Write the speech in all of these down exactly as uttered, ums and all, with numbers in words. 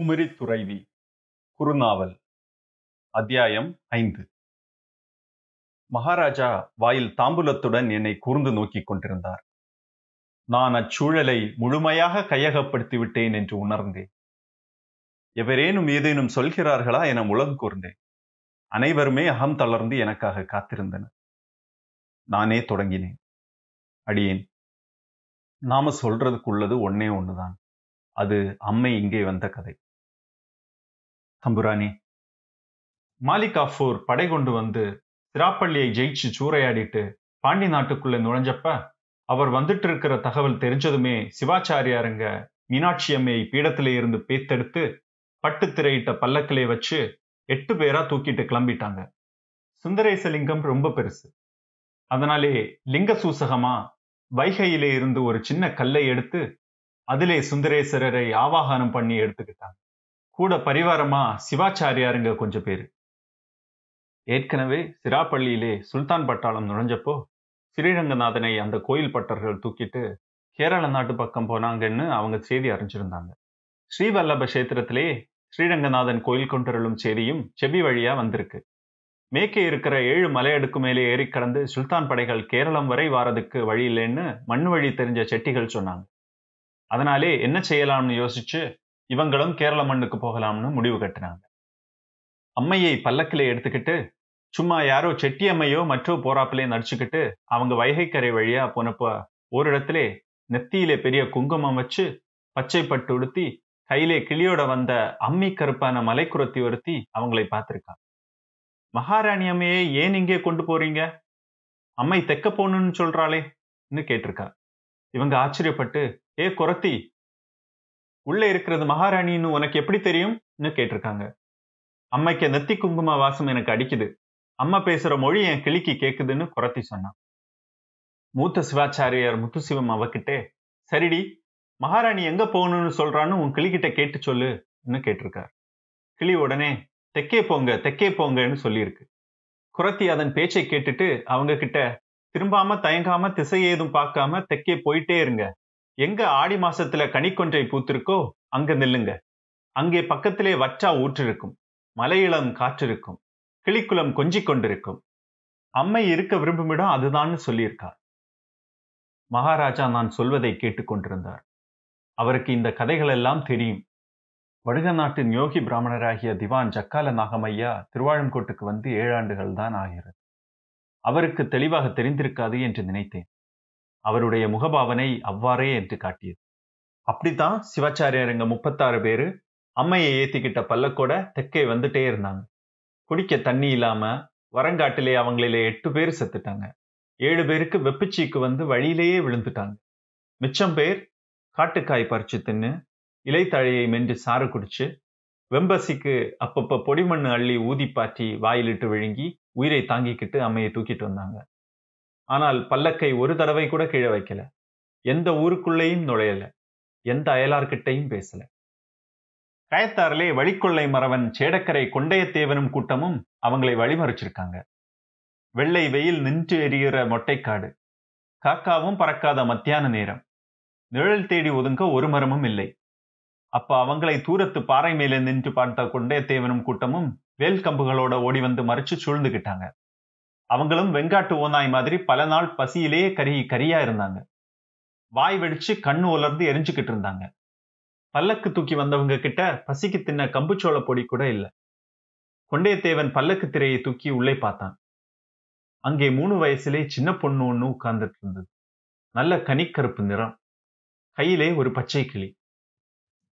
குமரித் துறைவி குறுநாவல் அத்தியாயம் ஐந்து. மகாராஜா வாயில் தாம்பூலத்துடன் என்னை கூர்ந்து நோக்கிக் கொண்டிருந்தார். நான் அச்சூழலை முழுமையாக கையகப்படுத்தி விட்டேன் என்று உணர்ந்தேன். எவரேனும் ஏதேனும் சொல்கிறார்களா என உலகம் கூர்ந்தேன். அனைவருமே அகம் தளர்ந்து எனக்காக காத்திருந்தனர். நானே தொடங்கினேன். அடியேன், நாம சொல்றதுக்குள்ளது ஒன்னே ஒண்ணுதான். அது அம்மை இங்கே வந்த கதை. தம்புரானி, மாலிகாஃபூர் படை கொண்டு வந்து திராப்பள்ளியை ஜெயிச்சு சூறையாடிட்டு பாண்டி நாட்டுக்குள்ள நுழைஞ்சப்ப அவர் வந்துட்டு இருக்கிற தகவல் தெரிஞ்சதுமே சிவாச்சாரியாருங்க மீனாட்சி அம்மையை பீடத்திலே இருந்து பேத்தெடுத்து பட்டு திரையிட்ட பல்லக்கிலே வச்சு எட்டு பேரா தூக்கிட்டு கிளம்பிட்டாங்க. சுந்தரேசலிங்கம் ரொம்ப பெருசு, அதனாலே லிங்க சூசகமா வைகையிலே இருந்து ஒரு சின்ன கல்லை எடுத்து அதிலே சுந்தரேஸ்வரரை ஆவாகனம் பண்ணி எடுத்துக்கிட்டாங்க. கூட பரிவாரமா சிவாச்சாரியாருங்க கொஞ்சம் பேரு. ஏற்கனவே சிராப்பள்ளியிலே சுல்தான் பட்டாளம் நுழைஞ்சப்போ ஸ்ரீரங்கநாதனை அந்த கோயில் பட்டர்கள் தூக்கிட்டு கேரள நாட்டு பக்கம் போனாங்கன்னு அவங்க செய்தி அறிஞ்சிருந்தாங்க. ஸ்ரீவல்லப கஷேத்திரத்திலே ஸ்ரீரங்கநாதன் கோயில் கொண்டருளும் செய்தியும் செபி வழியா வந்திருக்கு. மேக்கே இருக்கிற ஏழு மலையடுக்கு மேலே ஏறி கடந்து சுல்தான் படைகள் கேரளம் வரை வாரதுக்கு வழி இல்லைன்னு மண் வழி தெரிஞ்ச செட்டிகள் சொன்னாங்க. அதனாலே என்ன செய்யலாம்னு யோசிச்சு இவங்களும் கேரள மண்ணுக்கு போகலாம்னு முடிவு கட்டினாங்க. அம்மையை பல்லக்கிலே எடுத்துக்கிட்டு சும்மா யாரோ செட்டி அம்மையோ மற்றோ போறாப்பிலே நடிச்சுக்கிட்டு அவங்க வைகைக்கரை வழியா போனப்போ ஒரு இடத்துல நெத்தியிலே பெரிய குங்குமம் வச்சு பச்சை பட்டு உடுத்தி கையிலே கிளியோட வந்த அம்மி கருப்பான மலைக்குரத்தி ஒருத்தி அவங்களை பார்த்திருக்காங்க. மகாராணி அம்மையை ஏன் இங்கே கொண்டு போறீங்க, அம்மை தெக்க போகணும்னு சொல்றாளேன்னு கேட்டிருக்கா. இவங்க ஆச்சரியப்பட்டு, ஏ குரத்தி, உள்ளே இருக்கிறது மகாராணின்னு உனக்கு எப்படி தெரியும்னு கேட்டிருக்காங்க. அம்மைக்கு நெத்தி குங்கும வாசம் எனக்கு அடிக்குது, அம்மா பேசுற மொழி என் கிளிக்கு கேட்குதுன்னு குரத்தி சொன்னான். மூத்த சிவாச்சாரியார் முத்துசிவம் அவகிட்டே, சரிடி, மகாராணி எங்க போகணும்னு சொல்றான்னு உன் கிளிக்கிட்ட கேட்டு சொல்லுன்னு கேட்டிருக்கார். கிளி உடனே தெக்கே போங்க தெக்கே போங்கன்னு சொல்லியிருக்கு. குரத்தி அதன் பேச்சை கேட்டுட்டு அவங்க கிட்ட, திரும்பாம தயங்காம திசை ஏதும் பார்க்காம தெக்கே போயிட்டே இருங்க, எங்க ஆடி மாசத்துல கனிக்கொன்றை பூத்திருக்கோ அங்க நில்லுங்க, அங்கே பக்கத்திலே வற்றா ஊற்றிருக்கும், மலையிளம் காற்றிருக்கும், கிளிக்குளம் கொஞ்சி கொண்டிருக்கும், அம்மை இருக்க விரும்புமிடம் அதுதான்னு சொல்லியிருக்கார். மகாராஜா நான் சொல்வதை கேட்டுக்கொண்டிருந்தார். அவருக்கு இந்த கதைகள் எல்லாம் தெரியும். வடுக நாட்டின் யோகி பிராமணராகிய திவான் ஜக்கால நாகமையா திருவாழங்கோட்டுக்கு வந்து ஏழாண்டுகள் தான் ஆகிறது. அவருக்கு தெளிவாக தெரிந்திருக்காது என்று நினைத்தேன். அவருடைய முகபாவனை அவ்வாறே என்று காட்டியது. அப்படித்தான் சிவாச்சாரியருங்க முப்பத்தாறு பேரு அம்மையை ஏத்திக்கிட்ட பல்லக்கோட தெற்கே வந்துட்டே இருந்தாங்க. குடிக்க தண்ணி இல்லாம வரங்காட்டிலே அவங்களிலே எட்டு பேர் செத்துட்டாங்க. ஏழு பேருக்கு வெப்பச்சீக்கு வந்து வழியிலேயே விழுந்துட்டாங்க. மிச்சம் பேர் காட்டுக்காய் பறிச்சு தின்னு இலைத்தழையை மென்று சாறு குடிச்சு வெம்பசிக்கு அப்பப்ப பொடிமண்ணு அள்ளி ஊதி பாற்றி வாயிலிட்டு விழுங்கி உயிரை தாங்கிக்கிட்டு அம்மையை தூக்கிட்டு வந்தாங்க. ஆனால் பல்லக்கை ஒரு தடவை கூட கீழே வைக்கல, எந்த ஊருக்குள்ளேயும் நுழையல, எந்த அயலார்கிட்டையும் பேசல. கயத்தாரிலே வழிக்கொள்ளை மறவன் சேடக்கரை கொண்டையத்தேவனும் கூட்டமும் அவங்களை வழிமறிச்சிருக்காங்க. வெள்ளை வெயில் நின்று எரியிற மொட்டைக்காடு, காக்காவும் பறக்காத மத்தியான நேரம், நிழல் தேடி ஒதுங்க ஒரு மரமும் இல்லை. அப்ப அவங்களை தூரத்து பாறை மேலே நின்று பார்த்த கொண்டையத்தேவனும் கூட்டமும் வேல் கம்புகளோட ஓடி வந்து மறைச்சு சூழ்ந்துகிட்டாங்க. அவங்களும் வெங்காட்டு ஓநாய் மாதிரி பல நாள் பசியிலேயே கருகி கரியா இருந்தாங்க. வாய் வெடிச்சு கண்ணு உலர்ந்து எரிஞ்சுக்கிட்டு இருந்தாங்க. பல்லக்கு தூக்கி வந்தவங்க கிட்ட பசிக்கு தின்ன கம்புச்சோள பொடி கூட இல்லை. கொண்டையத்தேவன் பல்லக்கு திரையை தூக்கி உள்ளே பார்த்தான். அங்கே மூணு வயசுலே சின்ன பொண்ணு ஒன்று உட்கார்ந்துட்டு இருந்தது. நல்ல கனிக்கருப்பு நிறம், கையிலே ஒரு பச்சை கிளி,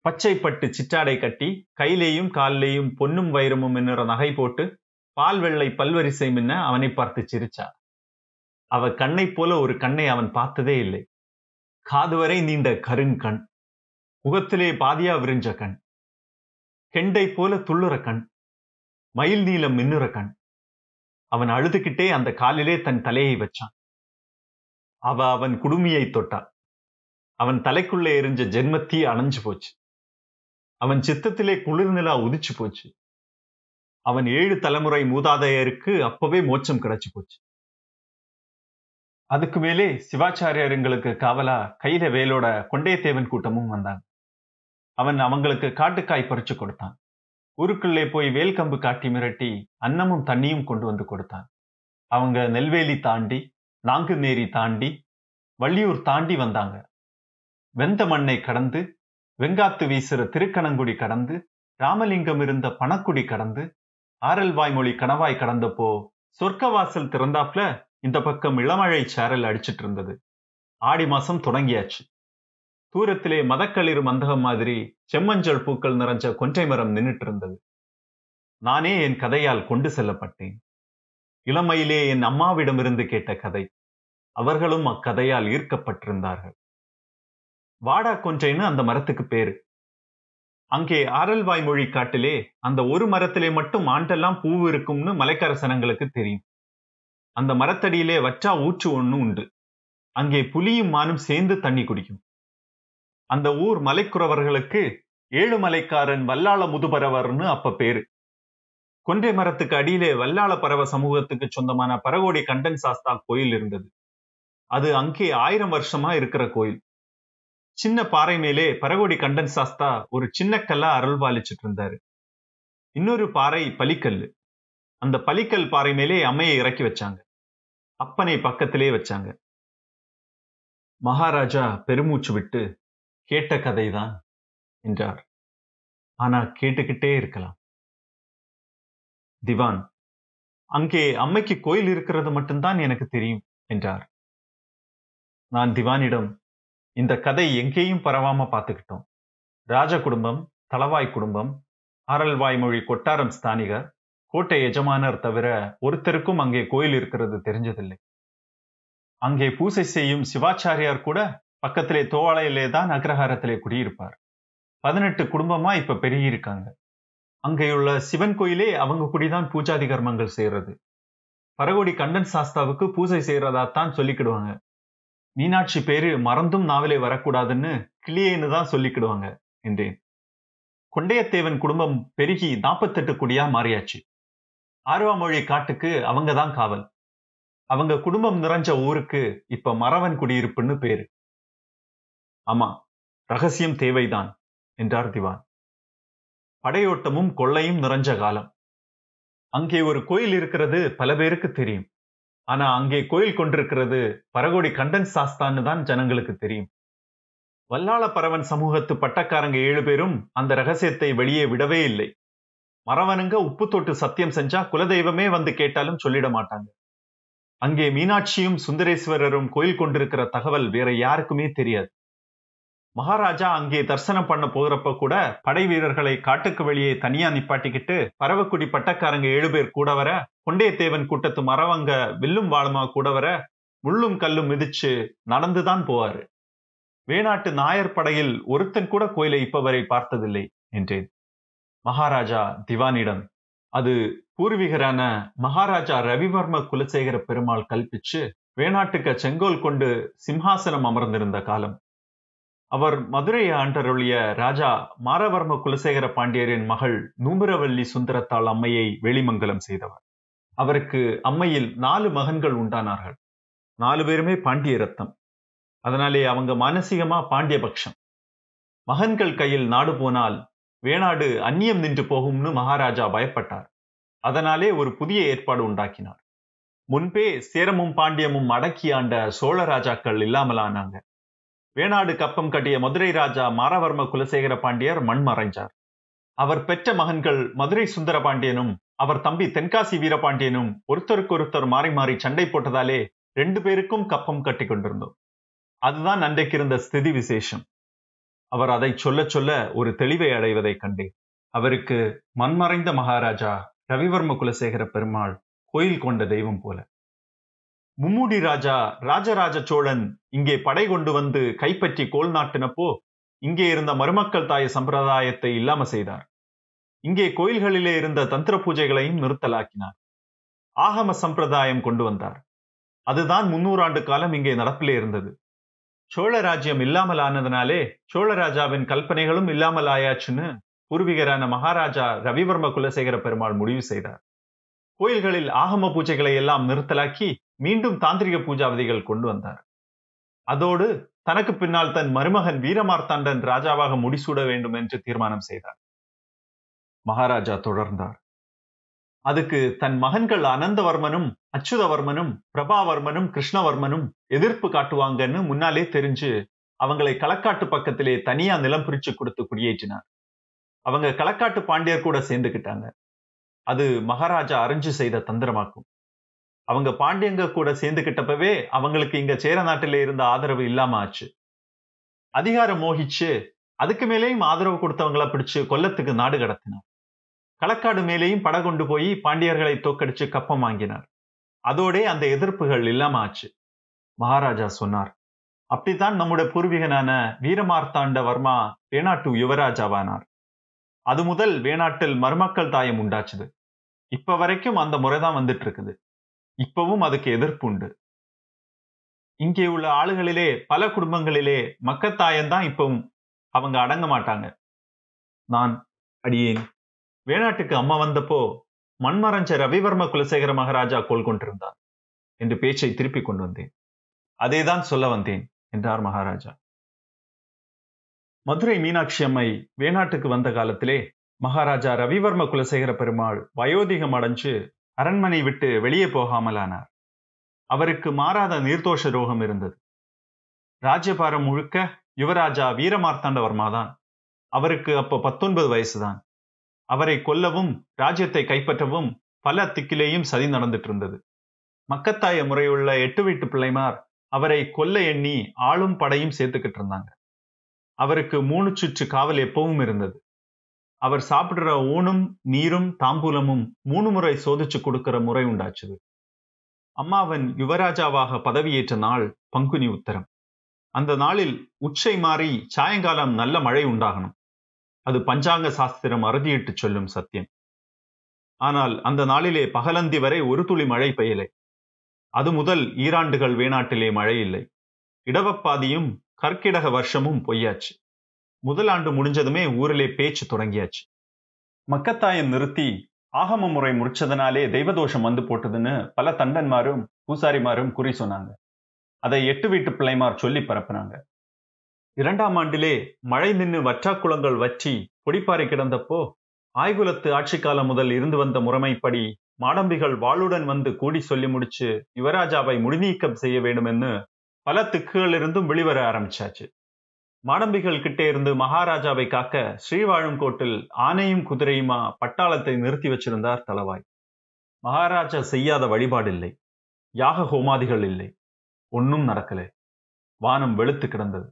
பச்சை பட்டு சிற்றாடை கட்டி, கையிலேயும் காலிலேயும் பொன்னும் வைரமும் என்னுற நகை போட்டு பால் வெள்ளை பல்வரிசை மின்ன அவனை பார்த்து சிரிச்சா. அவ கண்ணை போல ஒரு கண்ணை அவன் பார்த்ததே இல்லை. காது வரை நீண்ட கருங்கண், முகத்திலே பாதியா விரிஞ்ச கண், கெண்டை போல துள்ளுற கண், மயில் நீளம் மின்னுற கண். அவன் அழுதுகிட்டே அந்த காலிலே தன் தலையை வச்சான். அவ அவன் குடுமியை தொட்டாள். அவன் தலைக்குள்ளே எரிஞ்ச ஜென்மத்தி அணைஞ்சு போச்சு. அவன் சித்தத்திலே குளிர்நிலா உதிச்சு போச்சு. அவன் ஏழு தலைமுறை மூதாதையருக்கு அப்பவே மோட்சம் கிடைச்சு போச்சு. அதுக்கு மேலே சிவாச்சாரியருங்களுக்கு காவலா கையில வேலோட கொண்டையத்தேவன் கூட்டமும் வந்தாங்க. அவன் அவங்களுக்கு காட்டுக்காய் பறிச்சு கொடுத்தான். ஊருக்குள்ளே போய் வேல் கம்பு காட்டி மிரட்டி அன்னமும் தண்ணியும் கொண்டு வந்து கொடுத்தான். அவங்க நெல்வேலி தாண்டி, நாங்குநேரி தாண்டி, வள்ளியூர் தாண்டி வந்தாங்க. வெந்த மண்ணை கடந்து, வெங்காத்து வீசுற திருக்கணங்குடி கடந்து, ராமலிங்கம் இருந்த பணக்குடி கடந்து, ஆரல் வாய்மொழி கணவாய் கடந்தப்போ சொர்க்கவாசல் திறந்தாப்புல இந்த பக்கம் இளமழை சேரல் அடிச்சிட்டு இருந்தது. ஆடி மாசம் தொடங்கியாச்சு. தூரத்திலே மதக்களிர் மந்தகம் மாதிரி செம்மஞ்சள் பூக்கள் நிறைஞ்ச கொன்றை மரம் நின்றுட்டு இருந்தது. நானே என் கதையால் கொண்டு செல்லப்பட்டேன். இளமையிலே என் அம்மாவிடமிருந்து கேட்ட கதை. அவர்களும் அக்கதையால் ஈர்க்கப்பட்டிருந்தார்கள். வாடா கொன்றைன்னு அந்த மரத்துக்கு பேரு. அங்கே ஆரல்வாய் மொழி காட்டிலே அந்த ஒரு மரத்திலே மட்டும் ஆண்டெல்லாம் பூ இருக்கும்னு மலைக்கரசனங்களுக்கு தெரியும். அந்த மரத்தடியிலே வற்றா ஊற்று ஒண்ணு உண்டு. அங்கே புலியும் மானும் சேர்ந்து தண்ணி குடிக்கும். அந்த ஊர் மலைக்குறவர்களுக்கு ஏழு மலைக்காரன் வல்லாள முதுபரவர்னு அப்ப பேரு. கொன்றை மரத்துக்கு அடியிலே வல்லாள பறவை சமூகத்துக்கு சொந்தமான பரகோடி கண்டன் சாஸ்தா கோயில் இருந்தது. அது அங்கே ஆயிரம் வருஷமா இருக்கிற கோயில். சின்ன பாறை மேலே பரகோடி கண்டன் சாஸ்தா ஒரு சின்ன கல்லா அருள்பாலிச்சுட்டு இருந்தாரு. இன்னொரு பாறை பலிக்கல். அந்த பலிக்கல் பாறை மேலே அம்மையை இறக்கி வச்சாங்க. அப்பனை பக்கத்திலே வச்சாங்க. மகாராஜா பெருமூச்சு விட்டு, கேட்ட கதைதான் என்றார். ஆனா கேட்டுக்கிட்டே இருக்கலாம். திவான், அங்கே அம்மைக்கு கோயில் இருக்கிறது மட்டும்தான் எனக்கு தெரியும் என்றார். நான் திவானிடம், இந்த கதை எங்கேயும் பரவாம பார்த்துக்கிட்டோம். ராஜ குடும்பம், தளவாய் குடும்பம், ஆரல்வாய் மொழி கொட்டாரம் ஸ்தானிகர், கோட்டை எஜமானர் தவிர ஒருத்தருக்கும் அங்கே கோயில் இருக்கிறது தெரிஞ்சதில்லை. அங்கே பூசை செய்யும் சிவாச்சாரியார் கூட பக்கத்திலே தோவாளையிலே தான் அக்ரஹாரத்திலே குடியிருப்பார். பதினெட்டு குடும்பமா இப்ப பெருகியிருக்காங்க. அங்கேயுள்ள சிவன் கோயிலே அவங்க குடிதான் பூஜாதி கர்மங்கள் செய்யறது. பரகோடி கண்டன் சாஸ்தாவுக்கு பூஜை செய்யறதாத்தான் சொல்லிக்கிடுவாங்க. மீனாட்சி பேரு மறந்தும் நாவலே வரக்கூடாதுன்னு கிளியேன்னு தான் சொல்லிக்கிடுவாங்க என்றேன். கொண்டையத்தேவன் குடும்பம் பெருகி நாற்பத்தெட்டு குடியா மாறியாச்சு. ஆர்வாமொழி காட்டுக்கு அவங்க தான் காவல். அவங்க குடும்பம் நிறைஞ்ச ஊருக்கு இப்ப மறவன் குடியிருப்புன்னு பேரு. ஆமா, ரகசியம் தேவைதான் என்றார் திவான். படையோட்டமும் கொள்ளையும் நிறைஞ்ச காலம். அங்கே ஒரு கோயில் இருக்கிறது பல பேருக்கு தெரியும். ஆனா அங்கே கோயில் கொண்டிருக்கிறது பரகோடி கண்டன் சாஸ்தான்னு தான் ஜனங்களுக்கு தெரியும். வல்லாள பரவன் சமூகத்து பட்டக்காரங்க ஏழு பேரும் அந்த ரகசியத்தை வெளியே விடவே இல்லை. மறவனுங்க உப்பு தொட்டு சத்தியம் செஞ்சா குலதெய்வமே வந்து கேட்டாலும் சொல்லிட மாட்டாங்க. அங்கே மீனாட்சியும் சுந்தரேஸ்வரரும் கோயில் கொண்டிருக்கிற தகவல் வேற யாருக்குமே தெரியாது. மகாராஜா அங்கே தரிசனம் பண்ண போகிறப்ப கூட படை வீரர்களை காட்டுக்கு வெளியே தனியா நிப்பாட்டிக்கிட்டு பறவைக்குடி பட்டக்காரங்க ஏழு பேர் கூட வர, கொண்டையத்தேவன் கூட்டத்து மறவங்க வில்லும் வாளுமா கூட வர, முள்ளும் கல்லும் மிதிச்சு நடந்துதான் போவாரு. வேணாட்டு நாயர் படையில் ஒருத்தன் கூட கோயிலை இப்ப வரை பார்த்ததில்லை என்றேன். மகாராஜா திவானிடம், அது பூர்வீகரான மகாராஜா ரவிவர்ம குலசேகர பெருமாள் கல்பிச்சு வேணாட்டுக்கு செங்கோல் கொண்டு சிம்ஹாசனம் அமர்ந்திருந்த காலம். அவர் மதுரையை ஆண்டருளிய ராஜா மாரவர்ம குலசேகர பாண்டியரின் மகள் நூமரவல்லி சுந்தரத்தாள் அம்மையை வெளிமங்கலம் செய்தவர். அவருக்கு அம்மையில் நாலு மகன்கள் உண்டானார்கள். நாலு பேருமே பாண்டிய ரத்தம். அதனாலே அவங்க மானசீகமா பாண்டியபக்ஷம். மகன்கள் கையில் நாடு போனால் வேணாடு அந்நியம் நின்று போகும்னு மகாராஜா பயப்பட்டார். அதனாலே ஒரு புதிய ஏற்பாடு உண்டாக்கினார். முன்பே சேரமும் பாண்டியமும் அடக்கி ஆண்ட சோழ ராஜாக்கள் இல்லாமலானாங்க. வேணாடு கப்பம் கட்டிய மதுரை ராஜா மாரவர்ம குலசேகர பாண்டியர் மண்மறைஞ்சார். அவர் பெற்ற மகன்கள் மதுரை சுந்தர பாண்டியனும் அவர் தம்பி தென்காசி வீரபாண்டியனும் ஒருத்தருக்கொருத்தர் மாறி மாறி சண்டை போட்டதாலே ரெண்டு பேருக்கும் கப்பம் கட்டி கொண்டிருந்தோம். அதுதான் அன்றைக்கு இருந்த ஸ்திதி விசேஷம். அவர் அதை சொல்ல சொல்ல ஒரு தெளிவை அடைவதை கண்டேன். அவருக்கு மண்மறைந்த மகாராஜா ரவிவர்ம குலசேகர பெருமாள் கோயில் கொண்ட தெய்வம் போல. மும்முடி ராஜா ராஜராஜ சோழன் இங்கே படை கொண்டு வந்து கைப்பற்றி கோல் நாட்டினப்போ இங்கே இருந்த மருமக்கள் தாய சம்பிரதாயத்தை இல்லாம செய்தார். இங்கே கோயில்களிலே இருந்த தந்திர பூஜைகளையும் நிறுத்தலாக்கினார். ஆகம சம்பிரதாயம் கொண்டு வந்தார். அதுதான் முன்னூறு ஆண்டு காலம் இங்கே நடப்பிலே இருந்தது. சோழ ராஜ்யம் இல்லாமல் ஆனதுனாலே சோழராஜாவின் கல்பனைகளும் இல்லாமல் ஆயாச்சுன்னு பூர்வீகரான மகாராஜா ரவிவர்ம குலசேகர பெருமாள் முடிவு செய்தார். கோயில்களில் ஆகம பூஜைகளை எல்லாம் நிறுத்தலாக்கி மீண்டும் தாந்திரிக பூஜாவதிகள் கொண்டு வந்தார். அதோடு தனக்கு பின்னால் தன் மருமகன் வீரமார்த்தாண்டன் ராஜாவாக முடிசூட வேண்டும் என்று தீர்மானம் செய்தார். மகாராஜா தொடர்ந்தார். அதுக்கு தன் மகன்கள் அனந்தவர்மனும் அச்சுதவர்மனும் பிரபாவர்மனும் கிருஷ்ணவர்மனும் எதிர்ப்பு காட்டுவாங்கன்னு முன்னாலே தெரிஞ்சு அவங்களை களக்காட்டு பக்கத்திலே தனியா நிலம் பிரிச்சு கொடுத்து குடியேற்றினார். அவங்க களக்காட்டு பாண்டியர் கூட சேர்ந்துக்கிட்டாங்க. அது மகாராஜா அறிஞ்சு செய்த தந்திரமாக்கும். அவங்க பாண்டியங்க கூட சேர்ந்துக்கிட்டப்பவே அவங்களுக்கு இங்க சேர நாட்டிலே இருந்த ஆதரவு இல்லாம ஆச்சு. அதிகாரம் மோகிச்சு அதுக்கு மேலேயும் ஆதரவு கொடுத்தவங்களை பிடிச்சு கொல்லத்துக்கு நாடு கடத்தினார். களக்காடு மேலேயும் படை கொண்டு போய் பாண்டியர்களை தோக்கடிச்சு கப்பம் வாங்கினார். அதோடே அந்த எதிர்ப்புகள் இல்லாம ஆச்சு. மகாராஜா சொன்னார், அப்படித்தான் நம்முடைய பூர்வீகனான வீரமார்த்தாண்டவர்மா வேணாட்டு யுவராஜாவானார். அது முதல் வேணாட்டில் மருமக்கள் தாயம் உண்டாச்சுது. இப்ப வரைக்கும் அந்த முறைதான் வந்துட்டு இருக்குது. இப்பவும் அதுக்கு எதிர்ப்பு உண்டு. இங்கே உள்ள ஆளுகளிலே பல குடும்பங்களிலே மக்கத்தாயம்தான் இப்பவும் அவங்க அடங்க மாட்டாங்க. நான் அடியேன் வேணாட்டுக்கு அம்மா வந்தப்போ மண்மறைஞ்ச ரவிவர்ம குலசேகர மகாராஜா கோல் கொண்டிருந்தார் என்று பேச்சை திருப்பி கொண்டு வந்தேன். அதேதான் சொல்ல வந்தேன் என்றார் மகாராஜா. மதுரை மீனாட்சி அம்மை வேணாட்டுக்கு வந்த காலத்திலே மகாராஜா ரவிவர்ம குலசேகர பெருமாள் வயோதிகம் அடைஞ்சு அரண்மனை விட்டு வெளியே போகாமலானார். அவருக்கு மாறாத நீர்தோஷ ரோகம் இருந்தது. ராஜ்யபாரம் முழுக்க யுவராஜா வீரமார்த்தாண்டவர்மாதான். அவருக்கு அப்போ பத்தொன்பது வயசுதான். அவரை கொல்லவும் ராஜ்யத்தை கைப்பற்றவும் பல திக்கிலேயும் சதி நடந்துட்டு இருந்தது. மக்கத்தாய முறையுள்ள எட்டு வீட்டு பிள்ளைமார் அவரை கொல்ல எண்ணி ஆளும் படையும் சேர்த்துக்கிட்டு இருந்தாங்க. அவருக்கு மூணு சுற்று காவல் எப்பவும் இருந்தது. அவர் சாப்பிடுற ஊனும் நீரும் தாம்பூலமும் மூணு முறை சோதிச்சு கொடுக்கிற முறை உண்டாச்சுது. அம்மாவன் யுவராஜாவாக பதவியேற்ற நாள் பங்குனி உத்தரம். அந்த நாளில் உச்சை மாறி சாயங்காலம் நல்ல மழை உண்டாகணும். அது பஞ்சாங்க சாஸ்திரம் அறுதியிட்டு சொல்லும் சத்தியம். ஆனால் அந்த நாளிலே பகலந்தி வரை ஒரு துளி மழை பெய்யலை. அது முதல் ஈராண்டுகள் வேணாட்டிலே மழை இல்லை. இடவப்பாதியும் கற்கிடக வருஷமும் பொய்யாச்சு. முதலாண்டு முடிஞ்சதுமே ஊரிலே பேச்சு தொடங்கியாச்சு. மக்கத்தாயம் நிறுத்தி ஆகம முறை முடிச்சதுனாலே தெய்வதோஷம் வந்து போட்டதுன்னு பல தண்டன்மாரும் பூசாரிமாரும் குறி சொன்னாங்க. அதை எட்டு வீட்டு பிள்ளைமார் சொல்லி பரப்புனாங்க. இரண்டாம் ஆண்டிலே மழை நின்று வற்றாக்குளங்கள் வற்றி பொடிப்பாறை கிடந்தப்போ ஆய்குலத்து ஆட்சி காலம் முதல் இருந்து வந்த முறைமைப்படி மாடம்பிகள் வாளுடன் வந்து கூடி சொல்லி முடிச்சு யுவராஜாவை முடிநீக்கம் செய்ய வேண்டுமென்னு பல திக்குகளிலிருந்தும் வெளிவர ஆரம்பிச்சாச்சு. மாடம்பிகள் கிட்டே இருந்து மகாராஜாவை காக்க ஸ்ரீவாழுங்கோட்டில் ஆனையும் குதிரையுமா பட்டாளத்தை நிறுத்தி வச்சிருந்தார் தளவாய். மகாராஜா செய்யாத வழிபாடு இல்லை, யாக ஹோமாதிகள் இல்லை, ஒன்னும் நடக்கலை. வானம் வெளுத்து கிடந்தது.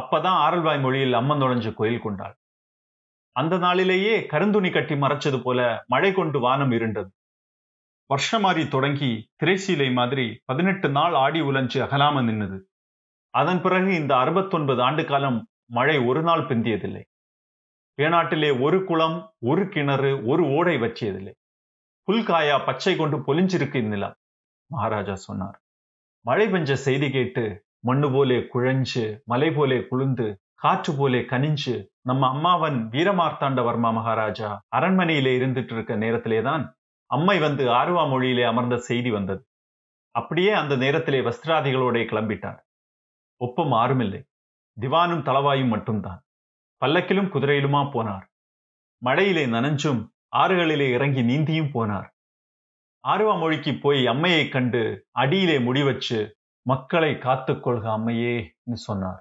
அப்பதான் ஆரல்வாய் மொழியில் அம்மன் நுழைஞ்சு கோயில் கொண்டாள். அந்த நாளிலேயே கருந்துணி கட்டி மறைச்சது போல மழை கொண்டு வானம் இருண்டது. வருஷமாறி தொடங்கி திரைசீலை மாதிரி பதினெட்டு நாள் ஆடி உலஞ்சு அகலாம நின்னுது. அதன் பிறகு இந்த அறுபத்தொன்பது ஆண்டு காலம் மழை ஒரு நாள் பிந்தியதில்லை. வேணாட்டிலே ஒரு குளம், ஒரு கிணறு, ஒரு ஓடை வற்றியதில்லை. புல்காயா பச்சை கொண்டு பொலிஞ்சிருக்கு நிலம். மகாராஜா சொன்னார், மழை பெஞ்ச செய்தி கேட்டு மண்ணு போலே குழஞ்சு மலை போலே குளிர்ந்து காற்று போலே கனிஞ்சு நம்ம அம்மாவன் வீரமார்த்தாண்டவர்மா மகாராஜா அரண்மனையிலே இருந்துட்டு இருக்க நேரத்திலேதான் அம்மை வந்து ஆர்வா மொழியிலே அமர்ந்த செய்தி வந்தது. அப்படியே அந்த நேரத்திலே வஸ்திராதிகளோட கிளம்பிட்டார். ஒப்பம் ஆறுமில்லை, திவானும் தளவாயும் மட்டும்தான். பல்லக்கிலும் குதிரையிலுமா போனார். மழையிலே நனைஞ்சும் ஆறுகளிலே இறங்கி நீந்தியும் போனார். ஆர்வா மொழிக்கு போய் அம்மையை கண்டு அடியிலே முடிவச்சு மக்களை காத்துக்கொள்க அம்மையேன்னு சொன்னார்.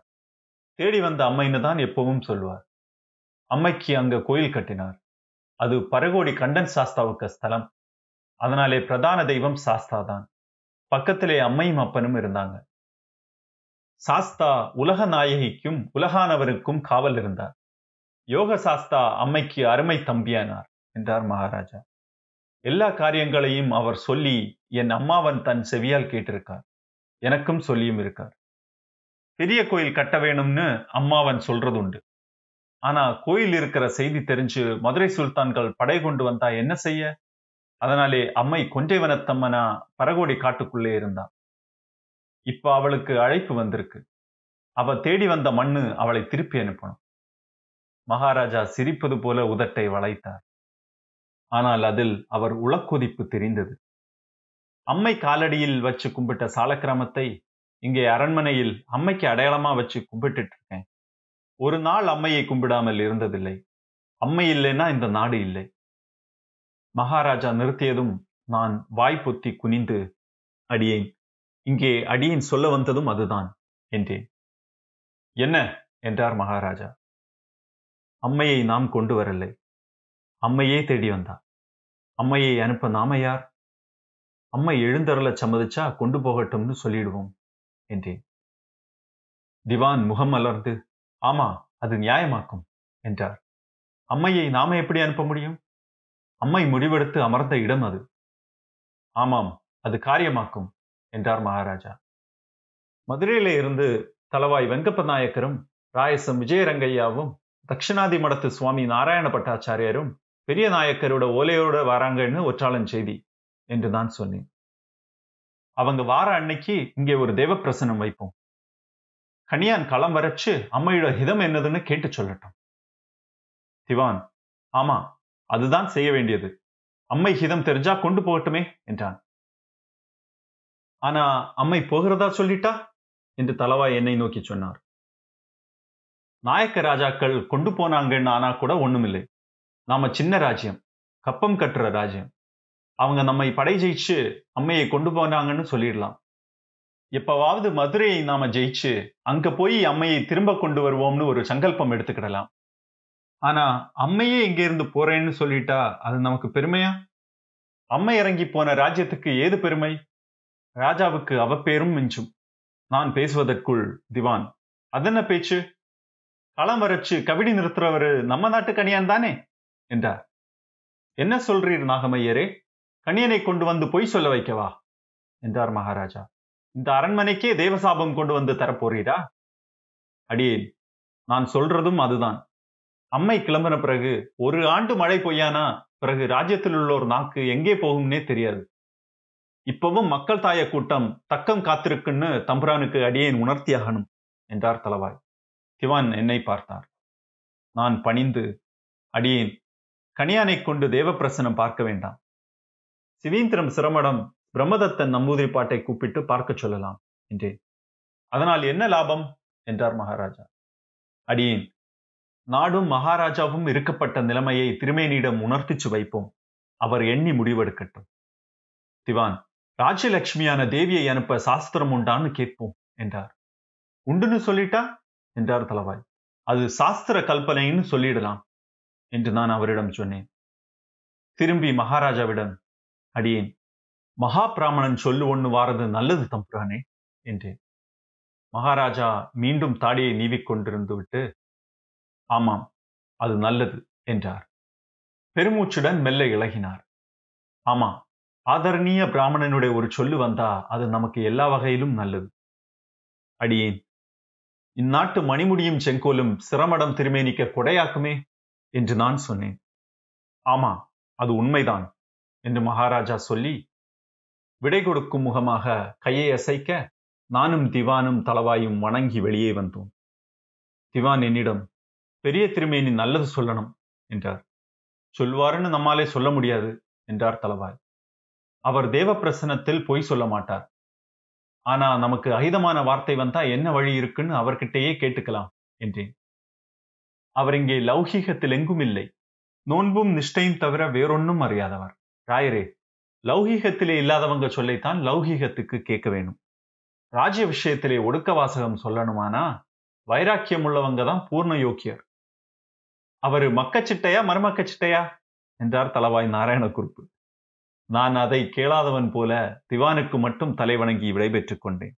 தேடி வந்த அம்மைன்னு தான் எப்பவும் சொல்வார். அம்மைக்கு அங்க கோயில் கட்டினார். அது பரகோடி கண்டன் சாஸ்தாவுக்கு ஸ்தலம். அதனாலே பிரதான தெய்வம் சாஸ்தா தான். பக்கத்திலே அம்மையும் அப்பனும் இருந்தாங்க. சாஸ்தா உலக நாயகிக்கும் உலகானவருக்கும் காவல் இருந்தார். யோக சாஸ்தா அம்மைக்கு அருமை தம்பியானார் என்றார் மகாராஜா. எல்லா காரியங்களையும் அவர் சொல்லி என் அம்மாவன் தன் செவியால் கேட்டிருக்கார். எனக்கும் சொல்லியும் இருக்கார். பெரிய கோயில் கட்ட வேணும்னு அம்மாவன் சொல்றது உண்டு. ஆனா கோயில் இருக்கிற செய்தி தெரிஞ்சு மதுரை சுல்தான்கள் படை கொண்டு வந்தா என்ன செய்ய? அதனாலே அம்மை கொன்றைவனத்தம்மனா பரகோடி காட்டுக்குள்ளே இருந்தான். இப்ப அவளுக்கு அழைப்பு வந்திருக்கு. அவ தேடி வந்த மண்ணு அவளை திருப்பி அனுப்பணும். மகாராஜா சிரிப்பது போல உதட்டை வளைத்தார். ஆனால் அதில் அவர் உளக்குதிப்பு தெரிந்தது. அம்மை காலடியில் வச்சு கும்பிட்ட சாலக்கிராமத்தை இங்கே அரண்மனையில் அம்மைக்கு அடையாளமா வச்சு கும்பிட்டுட்டு இருக்கேன். ஒரு நாள் அம்மையை கும்பிடாமல் இருந்ததில்லை. அம்மை இல்லைன்னா இந்த நாடு இல்லை. மகாராஜா நிறுத்தியதும் நான் வாய்ப்பொத்தி குனிந்து, அடியேன் இங்கே அடியேன் சொல்ல வந்ததும் அதுதான் என்றேன். என்ன என்றார் மகாராஜா. அம்மையை நாம் கொண்டு வரலை, அம்மையே தேடி வந்தார். அம்மையை அனுப்ப நாம யார்? அம்மை எழுந்தருள சம்மதிச்சா கொண்டு போகட்டும்னு சொல்லிடுவோம் என்றேன். திவான் முகம் அலர்ந்து, ஆமா அது நியாயமாக்கும் என்றார். அம்மையை நாம எப்படி அனுப்ப முடியும்? அம்மை முடிவெடுத்து அமர்ந்த இடம் அது. ஆமாம், அது காரியமாக்கும் என்றார் மகாராஜா. மதுரையில இருந்து தலவாய் வெங்கப்ப நாயக்கரும் ராயசம் விஜயரங்கையாவும் தட்சிணாதி மடத்து சுவாமி நாராயண பட்டாச்சாரியாரும் பெரிய நாயக்கரோட ஓலையோட வராங்கன்னு ஒற்றாளன் செய்தி என்று நான் சொன்னேன். அவங்க வார அன்னைக்கு இங்கே ஒரு தெய்வ பிரசனம் வைப்போம். கனியான் களம் வரைச்சு அம்மையோட ஹிதம் என்னதுன்னு கேட்டு சொல்லட்டும். திவான், ஆமா அதுதான் செய்ய வேண்டியது. அம்மை ஹிதம் தெரிஞ்சா கொண்டு போகட்டுமே என்றான். ஆனா அம்மை போகிறதா சொல்லிட்டா என்று தலவாய் என்னை நோக்கி சொன்னார். நாயக்க ராஜாக்கள் கொண்டு போனாங்கன்னு ஆனா கூட ஒண்ணுமில்லை. நாம சின்ன ராஜ்யம், கப்பம் கட்டுற ராஜ்யம். அவங்க நம்மை படை ஜெயிச்சு அம்மையை கொண்டு போனாங்கன்னு சொல்லிடலாம். எப்பவாவது மதுரையை நாம ஜெயிச்சு அங்க போய் அம்மையை திரும்ப கொண்டு வருவோம்னு ஒரு சங்கல்பம் எடுத்துக்கிடலாம். ஆனா அம்மையே இங்க இருந்து போறேன்னு சொல்லிட்டா அது நமக்கு பெருமையா? அம்மை இறங்கி போன ராஜ்யத்துக்கு ஏது பெருமை? ராஜாவுக்கு அவப்பேரும் மிஞ்சும். நான் பேசுவதற்குள் திவான், அதென்ன பேச்சு, களம் வரைச்சு கவிடி நிறுத்துறவரு நம்ம நாட்டு கணியான் தானே என்றார். என்ன சொல்றீர் நாகமையரே, கணியனை கொண்டு வந்து பொய் சொல்ல வைக்கவா என்றார் மகாராஜா. இந்த அரண்மனைக்கே தேவசாபம் கொண்டு வந்து தரப்போறீரா? அடியேன், நான் சொல்றதும் அதுதான். அம்மை கிளம்பின பிறகு ஒரு ஆண்டு மழை பொய்யானா பிறகு ராஜ்யத்தில் உள்ளோர் நாக்கு எங்கே போகும்னே தெரியாது. இப்பவும் மக்கள் தாய கூட்டம் தக்கம் காத்திருக்குன்னு தம்புரானுக்கு அடியேன் உணர்த்தியாகணும் என்றார் தலவாய். திவான் என்னை பார்த்தார். நான் பணிந்து, அடியேன் கணியானை கொண்டு தேவப்பிரசனம் பார்க்க வேண்டாம். சிவீந்திரம் சிரமடம் பிரம்மதத்தன் நம்பூதிரி பாட்டை கூப்பிட்டு பார்க்க சொல்லலாம் என்றேன். அதனால் என்ன லாபம் என்றார் மகாராஜா. அடியேன் நாடும் மகாராஜாவும் இருக்கப்பட்ட நிலைமையை திருமேனியிடம் உணர்த்திச்சு வைப்போம். அவர் எண்ணி முடிவெடுக்கட்டும். திவான், ராஜலட்சுமியான தேவியை அனுப்ப சாஸ்திரம் உண்டான்னு கேட்போம் என்றார். உண்டுன்னு சொல்லிட்டா என்றார் தலவாய். அது சாஸ்திர கல்பனைன்னு சொல்லிடலாம் என்று நான் அவரிடம் சொன்னேன். திரும்பி மகாராஜாவிடம், அடியேன் மகா பிராமணன் சொல்லு ஒண்ணு வாரது நல்லது தம்புரானே என்றேன். மகாராஜா மீண்டும் தாடியை நீவிக்கொண்டிருந்து விட்டு, ஆமாம் அது நல்லது என்றார். பெருமூச்சுடன் மெல்ல இழகினார். ஆமா, ஆதரணீய பிராமணனுடைய ஒரு சொல்லு வந்தா அது நமக்கு எல்லா வகையிலும் நல்லது. அடியேன் இந்நாட்டு மணிமுடியும் செங்கோலும் சிரமடம் திருமேனிக்க கொடையாக்குமே என்று நான் சொன்னேன். ஆமா அது உண்மைதான் என்று மகாராஜா சொல்லி விடை கொடுக்கும் முகமாக கையை அசைக்க நானும் திவானும் தலவாயும் வணங்கி வெளியே வந்தோம். திவான் என்னிடம், பெரிய திருமேனி நல்லது சொல்லணும் என்றார். சொல்வாருன்னு நம்மாலே சொல்ல முடியாது என்றார் தலவாய். அவர் தேவ பிரசனத்தில் பொய் சொல்ல மாட்டார். ஆனா நமக்கு அகிதமான வார்த்தை வந்தா என்ன வழி இருக்குன்னு அவர்கிட்டயே கேட்டுக்கலாம் என்றேன். அவர் இங்கே லௌகீகத்தில் எங்கும் இல்லை. நோன்பும் நிஷ்டையும் தவிர வேறொன்னும் அறியாதவர். ராயரே, லௌகீகத்திலே இல்லாதவங்க சொல்லைத்தான் லௌகீகத்துக்கு கேட்க வேணும். ராஜ்ய விஷயத்திலே ஒடுக்க வாசகம் சொல்லணுமானா வைராக்கியம் உள்ளவங்க தான் பூர்ண யோக்கியர். அவரு மக்கச்சிட்டையா மருமக்கச்சிட்டையா என்றார் தலவாய் நாராயண குறிப்பு. நான் அதை கேளாதவன் போல திவானுக்கு மட்டும் தலைவணங்கி விடைபெற்றுக் கொண்டேன்.